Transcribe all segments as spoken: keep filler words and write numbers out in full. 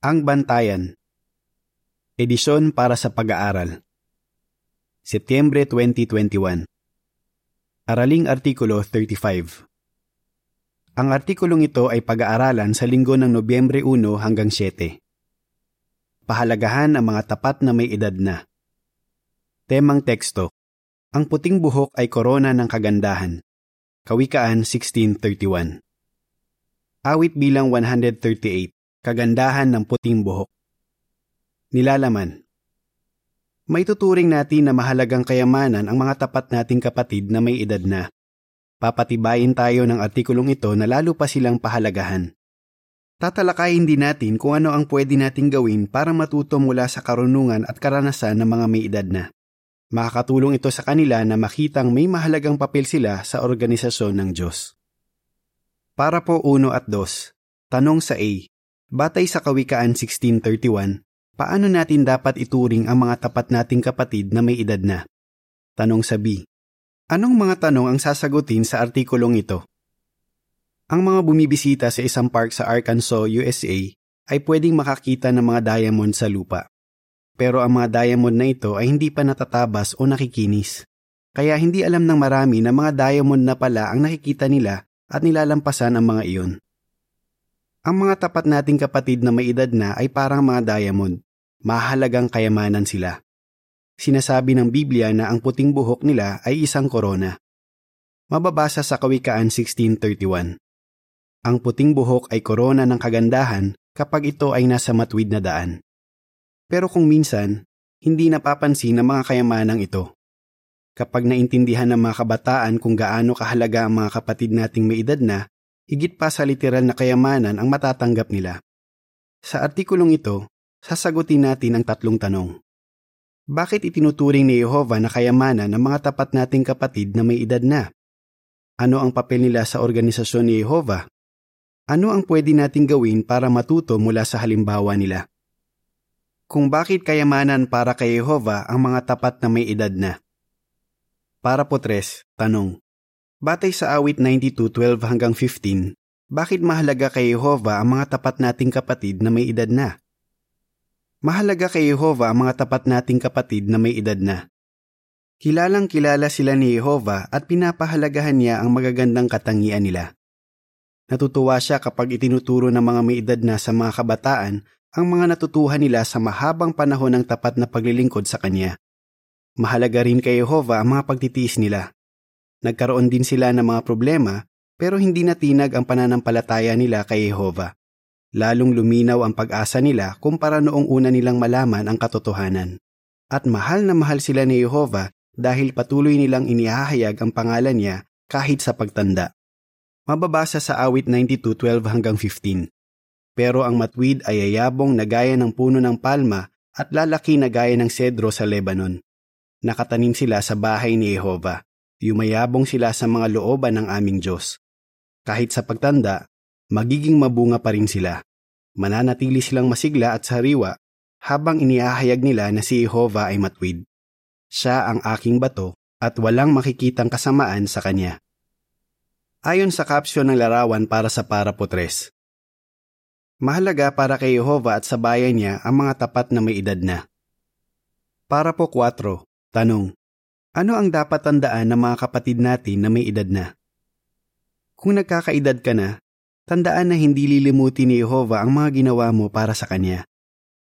Ang Bantayan. Edisyon para sa pag-aaral. Setyembre twenty twenty-one. Araling Artikulo thirty-five. Ang artikulong ito ay pag-aaralan sa linggo ng Nobyembre one hanggang siyete. Pahalagahan ang mga tapat na may edad na. Temang teksto. Ang puting buhok ay korona ng kagandahan. Kawikaan sixteen thirty-one. Awit bilang one thirty-eight. Kagandahan ng puting buhok. Nilalaman. Maituturing natin na mahalagang kayamanan ang mga tapat nating kapatid na may edad na. Papatibayin tayo ng artikulong ito na lalo pa silang pahalagahan. Tatalakayin din natin kung ano ang pwede nating gawin para matuto mula sa karunungan at karanasan ng mga may edad na. Makakatulong ito sa kanila na makitang may mahalagang papel sila sa organisasyon ng Diyos. Para po one at two. Tanong sa A. Batay sa Kawikaan sixteen thirty-one, paano natin dapat ituring ang mga tapat nating kapatid na may edad na? Tanong sa B. Anong mga tanong ang sasagutin sa artikulong ito? Ang mga bumibisita sa isang park sa Arkansas, U S A ay pwedeng makakita ng mga diamond sa lupa. Pero ang mga diamond na ito ay hindi pa natatabas o nakikinis. Kaya hindi alam ng marami na mga diamond na pala ang nakikita nila at nilalampasan ang mga iyon. Ang mga tapat nating kapatid na may edad na ay parang mga diamond. Mahalagang kayamanan sila. Sinasabi ng Biblia na ang puting buhok nila ay isang korona. Mababasa sa Kawikaan sixteen thirty-one. Ang puting buhok ay korona ng kagandahan kapag ito ay nasa matuwid na daan. Pero kung minsan, hindi napapansin ng mga kayamanang ito. Kapag naintindihan ng mga kabataan kung gaano kahalaga ang mga kapatid nating may edad na, higit pa sa literal na kayamanan ang matatanggap nila. Sa artikulong ito, sasagutin natin ang tatlong tanong. Bakit itinuturing ni Jehovah na kayamanan ang mga tapat nating kapatid na may edad na? Ano ang papel nila sa organisasyon ni Jehovah? Ano ang pwede nating gawin para matuto mula sa halimbawa nila? Kung bakit kayamanan para kay Jehovah ang mga tapat na may edad na? Para po tres, tanong. Batay sa awit ninety-two twelve hanggang fifteen, bakit mahalaga kay Jehovah ang mga tapat nating kapatid na may edad na? Mahalaga kay Jehovah ang mga tapat nating kapatid na may edad na. Kilalang kilala sila ni Jehovah at pinapahalagahan niya ang magagandang katangian nila. Natutuwa siya kapag itinuturo ng mga may edad na sa mga kabataan ang mga natutuhan nila sa mahabang panahon ng tapat na paglilingkod sa kanya. Mahalaga rin kay Jehovah ang mga pagtitiis nila. Nagkaroon din sila ng mga problema pero hindi natinag ang pananampalataya nila kay Jehovah. Lalong luminaw ang pag-asa nila kumpara noong una nilang malaman ang katotohanan. At mahal na mahal sila ni Jehovah dahil patuloy nilang inihahayag ang pangalan niya kahit sa pagtanda. Mababasa sa awit ninety-two twelve hanggang fifteen. Pero ang matwid ay yayabong na gaya ng puno ng palma at lalaki na gaya ng sedro sa Lebanon. Nakatanim sila sa bahay ni Jehovah. Yumayabong sila sa mga looban ng aming Diyos. Kahit sa pagtanda, magiging mabunga pa rin sila. Mananatili silang masigla at sariwa habang inihahayag nila na si Jehovah ay matwid. Siya ang aking bato at walang makikitang kasamaan sa kanya. Ayon sa caption ng larawan para sa Parapotres. Mahalaga para kay Jehovah at sa bayan niya ang mga tapat na may edad na. Para po four, tanong. Ano ang dapat tandaan ng mga kapatid natin na may edad na? Kung nagkakaedad ka na, tandaan na hindi lilimutin ni Jehovah ang mga ginawa mo para sa Kanya.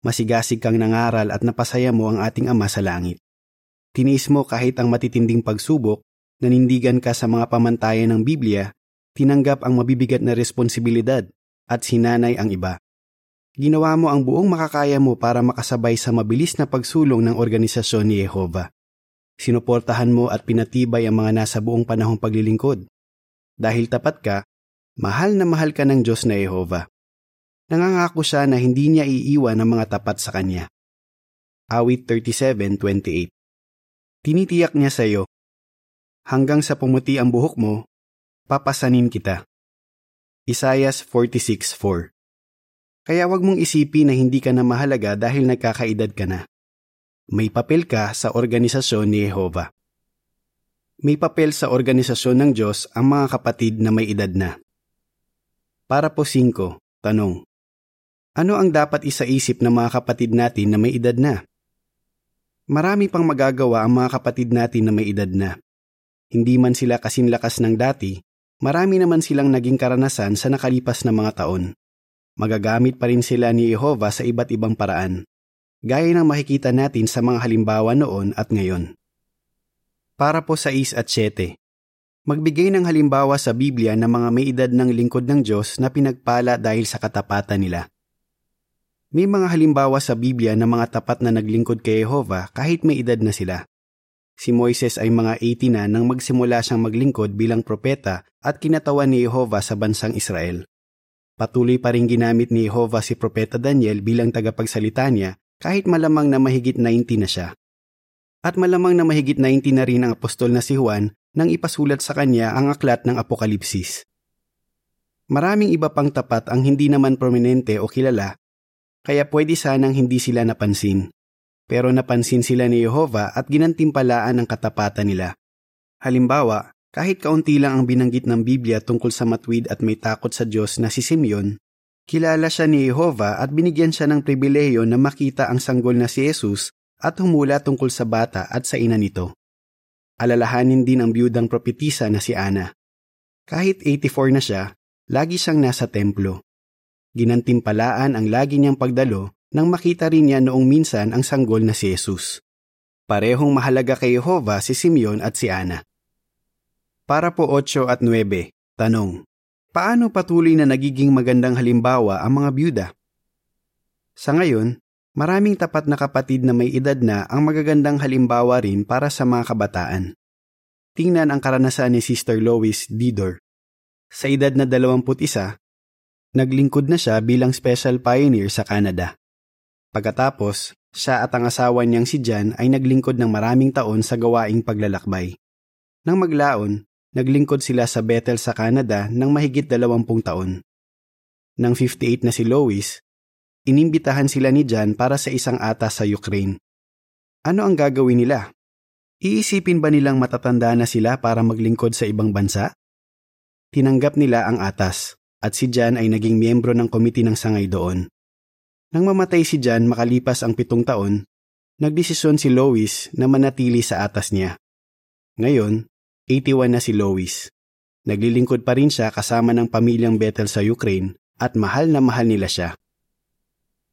Masigasig kang nangaral at napasaya mo ang ating Ama sa langit. Tiniis mo kahit ang matitinding pagsubok, nanindigan ka sa mga pamantayan ng Biblia, tinanggap ang mabibigat na responsibilidad at sinanay ang iba. Ginawa mo ang buong makakaya mo para makasabay sa mabilis na pagsulong ng organisasyon ni Jehovah. Sinuportahan mo at pinatibay ang mga nasa buong panahong paglilingkod. Dahil tapat ka, mahal na mahal ka ng Diyos na Jehovah. Nangangako siya na hindi niya iiwan ang mga tapat sa kanya. Awit thirty-seven twenty-eight. Tinitiyak niya sa iyo, hanggang sa pumuti ang buhok mo, papasanin kita. Isaias forty-six four. Kaya wag mong isipin na hindi ka na mahalaga dahil nagkakaedad ka na. May papel ka sa organisasyon ni Jehovah. May papel sa organisasyon ng Diyos ang mga kapatid na may edad na. Para po five, tanong. Ano ang dapat isaisip ng mga kapatid natin na may edad na? Marami pang magagawa ang mga kapatid natin na may edad na. Hindi man sila kasing lakas ng dati, marami naman silang naging karanasan sa nakalipas na mga taon. Magagamit pa rin sila ni Jehovah sa iba't ibang paraan, gaya ng makikita natin sa mga halimbawa noon at ngayon. Para po sa six at seven. Magbigay ng halimbawa sa Biblia ng mga may edad ng lingkod ng Diyos na pinagpala dahil sa katapatan nila. May mga halimbawa sa Biblia ng mga tapat na naglingkod kay Jehovah kahit may edad na sila. Si Moises ay mga eighty na nang magsimula siyang maglingkod bilang propeta at kinatawan ni Jehovah sa bansang Israel. Patuloy pa rin ginamit ni Jehovah si Propeta Daniel bilang tagapagsalita niya kahit malamang na mahigit ninety na siya. At malamang na mahigit ninety na rin ang apostol na si Juan nang ipasulat sa kanya ang aklat ng Apokalipsis. Maraming iba pang tapat ang hindi naman prominente o kilala, kaya pwede sanang hindi sila napansin. Pero napansin sila ni Jehovah at ginantimpalaan ang katapatan nila. Halimbawa, kahit kaunti lang ang binanggit ng Biblia tungkol sa matwid at may takot sa Diyos na si Simeon, kilala siya ni Jehovah at binigyan siya ng pribilehiyo na makita ang sanggol na si Jesus at humula tungkol sa bata at sa ina nito. Alalahanin din ang biyudang propetisa na si Ana. Kahit eighty-four na siya, lagi siyang nasa templo. Ginantimpalaan ang lagi niyang pagdalo nang makita rin niya noong minsan ang sanggol na si Jesus. Parehong mahalaga kay Jehovah si Simeon at si Ana. Para po eight at nine, tanong, paano patuloy na nagiging magandang halimbawa ang mga biyuda? Sa ngayon, maraming tapat na kapatid na may edad na ang magagandang halimbawa rin para sa mga kabataan. Tingnan ang karanasan ni Sister Louise Didor. Sa edad na twenty-one, naglingkod na siya bilang special pioneer sa Canada. Pagkatapos, siya at ang asawa niyang si Jan ay naglingkod ng maraming taon sa gawaing paglalakbay. Nang maglaon, naglingkod sila sa Bethel sa Canada ng mahigit dalawampung taon. Nang fifty-eight na si Louise, inimbitahan sila ni Jan para sa isang atas sa Ukraine. Ano ang gagawin nila? Iisipin ba nilang matatanda na sila para maglingkod sa ibang bansa? Tinanggap nila ang atas, at si Jan ay naging miyembro ng komite ng sangay doon. Nang mamatay si Jan makalipas ang pitong taon, nagdesisyon si Louise na manatili sa atas niya. Ngayon, eighty-one na si Louise. Naglilingkod pa rin siya kasama ng pamilyang Bethel sa Ukraine at mahal na mahal nila siya.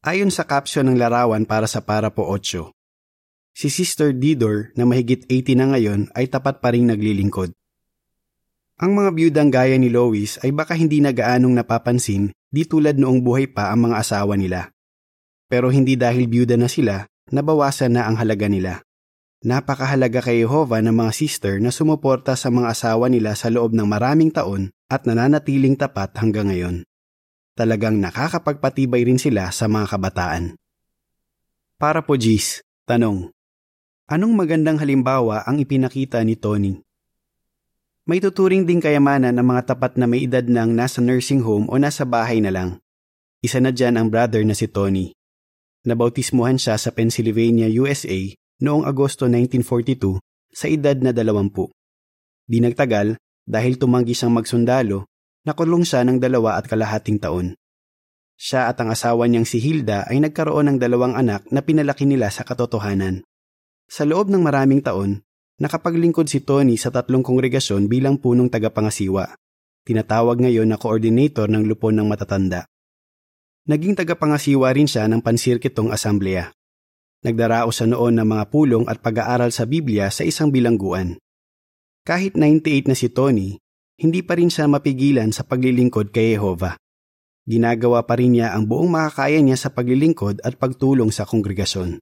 Ayon sa caption ng larawan para sa para po eight, si Sister Didor na mahigit eighty na ngayon ay tapat pa rin naglilingkod. Ang mga biyudang gaya ni Louise ay baka hindi na gaanong napapansin di tulad noong buhay pa ang mga asawa nila. Pero hindi dahil biyuda na sila, nabawasan na ang halaga nila. Napakahalaga kay Jehovah ng mga sister na sumuporta sa mga asawa nila sa loob ng maraming taon at nananatiling tapat hanggang ngayon. Talagang nakakapagpatibay rin sila sa mga kabataan. Para po G's, tanong, anong magandang halimbawa ang ipinakita ni Tony? May tuturing ding kayamanan ng mga tapat na may edad na ang nasa nursing home o nasa bahay na lang. Isa na dyan ang brother na si Tony. Nabautismuhan siya sa Pennsylvania, U S A noong Agosto nineteen forty-two sa edad na dalawampu. Di nagtagal, dahil tumanggi siyang magsundalo, nakulong siya ng dalawa at kalahating taon. Siya at ang asawa niyang si Hilda ay nagkaroon ng dalawang anak na pinalaki nila sa katotohanan. Sa loob ng maraming taon, nakapaglingkod si Tony sa tatlong kongregasyon bilang punong tagapangasiwa. Tinatawag ngayon na coordinator ng lupon ng matatanda. Naging tagapangasiwa rin siya ng pansirkitong asambleya. Nagdarao siya noon ng mga pulong at pag-aaral sa Biblia sa isang bilangguan. Kahit ninety-eight na si Tony, hindi pa rin siya mapigilan sa paglilingkod kay Jehovah. Ginagawa pa rin niya ang buong makakaya niya sa paglilingkod at pagtulong sa kongregasyon.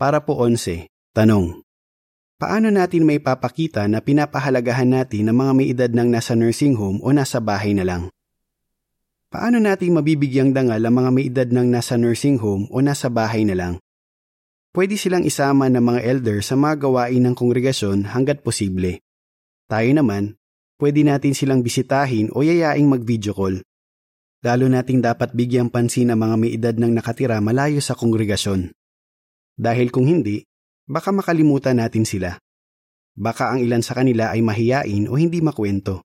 Para po eleven, tanong, paano natin may papakita na pinapahalagahan natin ang mga may edad ng nasa nursing home o nasa bahay na lang? Paano natin mabibigyang dangal ang mga may edad ng nasa nursing home o nasa bahay na lang? Pwede silang isama ng mga elder sa mga gawain ng kongregasyon hanggat posible. Tayo naman, pwede natin silang bisitahin o yayaing mag-video call. Lalo nating dapat bigyang pansin ang mga may edad ng nakatira malayo sa kongregasyon. Dahil kung hindi, baka makalimutan natin sila. Baka ang ilan sa kanila ay mahiyain o hindi makwento.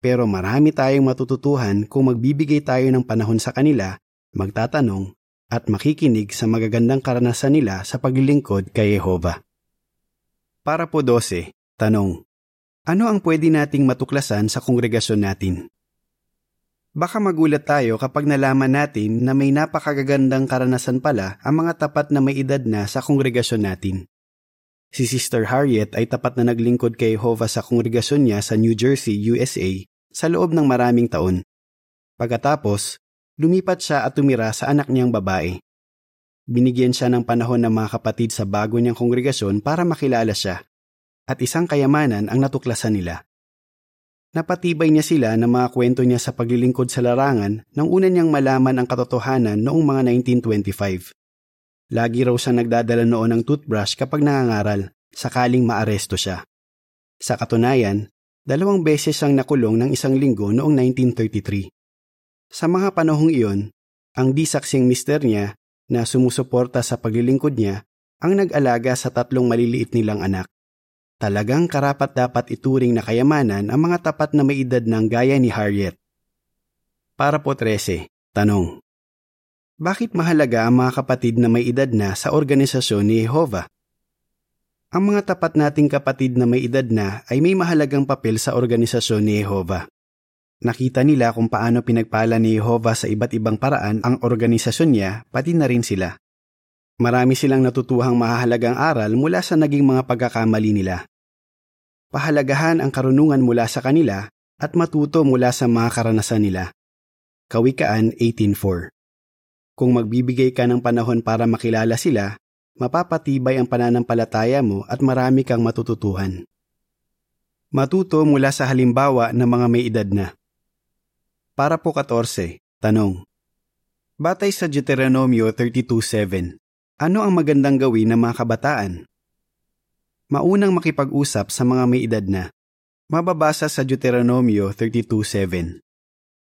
Pero marami tayong matututuhan kung magbibigay tayo ng panahon sa kanila magtatanong at makikinig sa magagandang karanasan nila sa paglilingkod kay Jehovah. Para po dose, tanong, ano ang pwede nating matuklasan sa kongregasyon natin? Baka magulat tayo kapag nalaman natin na may napakagagandang karanasan pala ang mga tapat na may edad na sa kongregasyon natin. Si Sister Harriet ay tapat na naglingkod kay Jehovah sa kongregasyon niya sa New Jersey, U S A sa loob ng maraming taon. Pagkatapos, lumipat siya at tumira sa anak niyang babae. Binigyan siya ng panahon ng mga kapatid sa bago niyang kongregasyon para makilala siya, at isang kayamanan ang natuklasan nila. Napatibay niya sila ng mga kwento niya sa paglilingkod sa larangan nang una niyang malaman ang katotohanan noong mga nineteen twenty-five. Lagi raw siya nagdadala noon ng toothbrush kapag nangangaral, sakaling maaresto siya. Sa katunayan, dalawang beses siyang nakulong ng isang linggo noong nineteen thirty-three. Sa mga panahong iyon, ang disaksing mister niya na sumusuporta sa paglilingkod niya ang nag-alaga sa tatlong maliliit nilang anak. Talagang karapat-dapat ituring na kayamanan ang mga tapat na may edad ng gaya ni Harriet. Para po trese, tanong. Bakit mahalaga ang mga kapatid na may edad na sa organisasyon ni Jehovah? Ang mga tapat nating kapatid na may edad na ay may mahalagang papel sa organisasyon ni Jehovah. Nakita nila kung paano pinagpala ni Jehovah sa iba't ibang paraan ang organisasyon niya, pati na rin sila. Marami silang natutuhang mahalagang aral mula sa naging mga pagkakamali nila. Pahalagahan ang karunungan mula sa kanila at matuto mula sa mga karanasan nila. Kawikaan eighteen four. Kung magbibigay ka ng panahon para makilala sila, mapapatibay ang pananampalataya mo at marami kang matututuhan. Matuto mula sa halimbawa ng mga may edad na. Para po fourteen, tanong. Batay sa Deuteronomio thirty-two seven, ano ang magandang gawin ng mga kabataan? Maunang makipag-usap sa mga may edad na. Mababasa sa Deuteronomio thirty-two seven.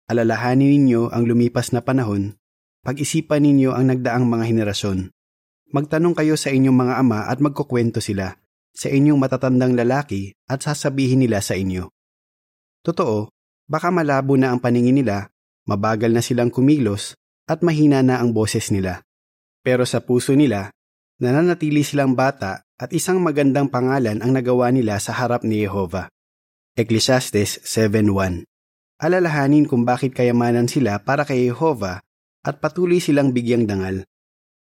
Alalahanin ninyo ang lumipas na panahon. Pag-isipan ninyo ang nagdaang mga henerasyon. Magtanong kayo sa inyong mga ama at magkukwento sila, sa inyong matatandang lalaki at sasabihin nila sa inyo. Totoo, baka malabo na ang paningin nila, mabagal na silang kumilos, at mahina na ang boses nila. Pero sa puso nila, nananatili silang bata at isang magandang pangalan ang nagawa nila sa harap ni Jehovah. Ecclesiastes seven one. Alalahanin kung bakit kayamanan sila para kay Jehovah at patuloy silang bigyang dangal.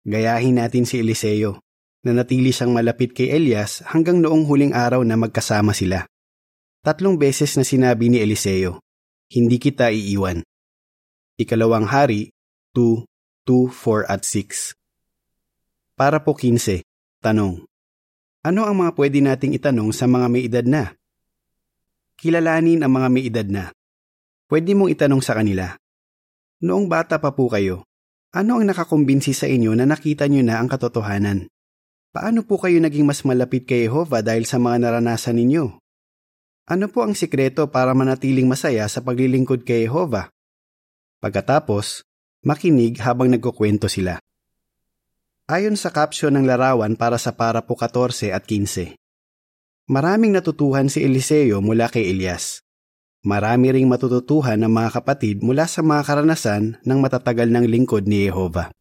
Gayahin natin si Eliseo, na natili siyang malapit kay Elias hanggang noong huling araw na magkasama sila. Tatlong beses na sinabi ni Eliseo, "Hindi kita iiwan." Ikalawang Hari, two, two, four at six. Para po fifteen, tanong. Ano ang mga pwede nating itanong sa mga may edad na? Kilalanin ang mga may edad na. Pwede mong itanong sa kanila, noong bata pa po kayo, ano ang nakakumbinsi sa inyo na nakita nyo na ang katotohanan? Paano po kayo naging mas malapit kay Jehovah dahil sa mga naranasan ninyo? Ano po ang sikreto para manatiling masaya sa paglilingkod kay Jehovah? Pagkatapos, makinig habang nagkukwento sila. Ayon sa caption ng larawan para sa para po fourteen at fifteen, maraming natutuhan si Eliseo mula kay Elias. Marami ring matututuhan ng mga kapatid mula sa mga karanasan ng matatagal ng lingkod ni Jehovah.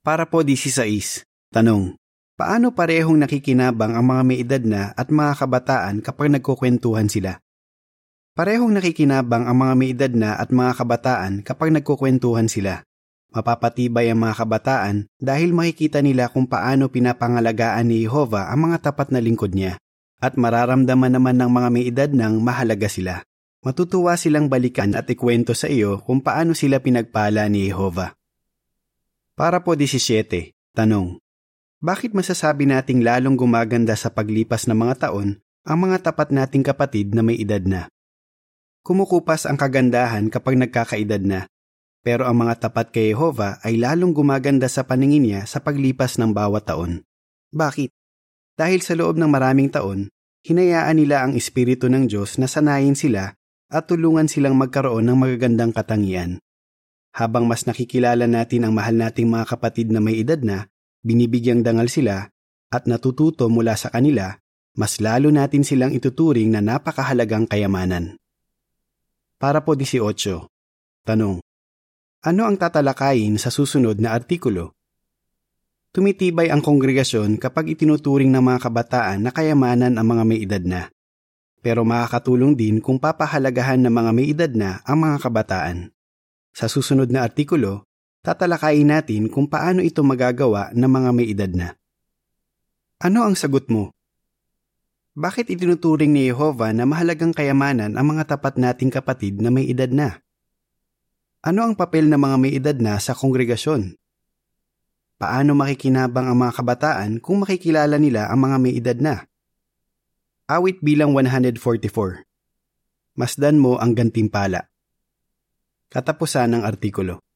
Para po sixteen, tanong. Paano parehong nakikinabang ang mga may edad na at mga kabataan kapag nagkukwentuhan sila? Parehong nakikinabang ang mga may edad na at mga kabataan kapag nagkukwentuhan sila. Mapapatibay ang mga kabataan dahil makikita nila kung paano pinapangalagaan ni Jehovah ang mga tapat na lingkod niya. At mararamdaman naman ng mga may edad nang mahalaga sila. Matutuwa silang balikan at ikwento sa iyo kung paano sila pinagpala ni Jehovah. Para po eighteen, tanong. Bakit masasabi nating lalong gumaganda sa paglipas ng mga taon ang mga tapat nating kapatid na may edad na? Kumukupas ang kagandahan kapag nagkakaedad na, pero ang mga tapat kay Jehovah ay lalong gumaganda sa paningin niya sa paglipas ng bawat taon. Bakit? Dahil sa loob ng maraming taon, hinayaan nila ang Espiritu ng Diyos na sanayin sila at tulungan silang magkaroon ng magagandang katangian. Habang mas nakikilala natin ang mahal nating mga kapatid na may edad na, binibigyang dangal sila at natututo mula sa kanila, mas lalo natin silang ituturing na napakahalagang kayamanan. Para po eighteen, tanong. Ano ang tatalakayin sa susunod na artikulo? Tumitibay ang kongregasyon kapag itinuturing ng mga kabataan na kayamanan ang mga may edad na. Pero makakatulong din kung papahalagahan ng mga may edad na ang mga kabataan. Sa susunod na artikulo, tatalakayin natin kung paano ito magagawa ng mga may edad na. Ano ang sagot mo? Bakit itinuturing ni Jehovah na mahalagang kayamanan ang mga tapat nating kapatid na may edad na? Ano ang papel ng mga may edad na sa kongregasyon? Paano makikinabang ang mga kabataan kung makikilala nila ang mga may edad na? Awit bilang one forty-four. Masdan mo ang gantimpala. Katapusan ng artikulo.